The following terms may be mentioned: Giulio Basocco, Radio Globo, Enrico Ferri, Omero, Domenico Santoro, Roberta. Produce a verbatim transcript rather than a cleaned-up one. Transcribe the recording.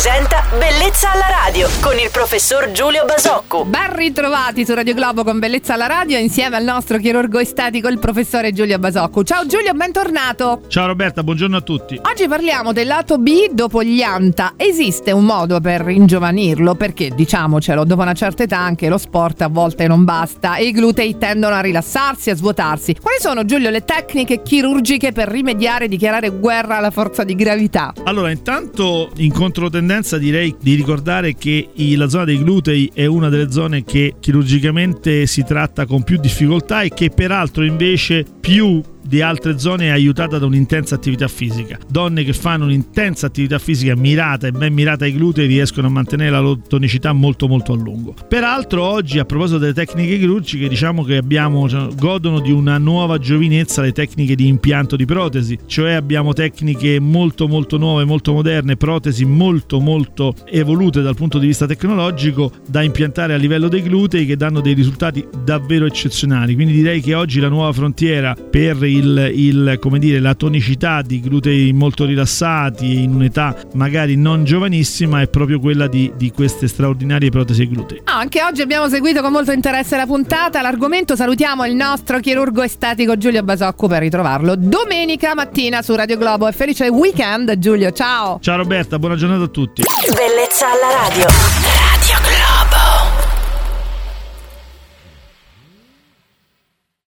presenta Bellezza alla Radio con il professor Giulio Basocco. Ben ritrovati su Radio Globo con Bellezza alla Radio insieme al nostro chirurgo estetico, il professore Giulio Basocco. Ciao Giulio, bentornato. Ciao Roberta, buongiorno a tutti. Oggi parliamo del lato B dopo gli anta. Esiste un modo per ringiovanirlo? Perché, diciamocelo, dopo una certa età anche lo sport a volte non basta e i glutei tendono a rilassarsi, a svuotarsi. Quali sono, Giulio, le tecniche chirurgiche per rimediare e dichiarare guerra alla forza di gravità? Allora, intanto in controtendenza direi di ricordare che la zona dei glutei è una delle zone che chirurgicamente si tratta con più difficoltà e che peraltro invece più di altre zone è aiutata da un'intensa attività fisica. Donne che fanno un'intensa attività fisica mirata e ben mirata ai glutei riescono a mantenere la loro tonicità molto molto a lungo. Peraltro oggi, a proposito delle tecniche chirurgiche, diciamo che abbiamo godono di una nuova giovinezza le tecniche di impianto di protesi, cioè abbiamo tecniche molto molto nuove, molto moderne, protesi molto molto evolute dal punto di vista tecnologico da impiantare a livello dei glutei che danno dei risultati davvero eccezionali. Quindi direi che oggi la nuova frontiera per i Il, il, come dire, la tonicità di glutei molto rilassati in un'età magari non giovanissima è proprio quella di, di queste straordinarie protesi glutei. Ah, anche oggi abbiamo seguito con molto interesse la puntata, l'argomento. Salutiamo il nostro chirurgo estetico Giulio Basocco per ritrovarlo domenica mattina su Radio Globo. E felice weekend Giulio, ciao! Ciao Roberta, buona giornata a tutti. Bellezza alla radio.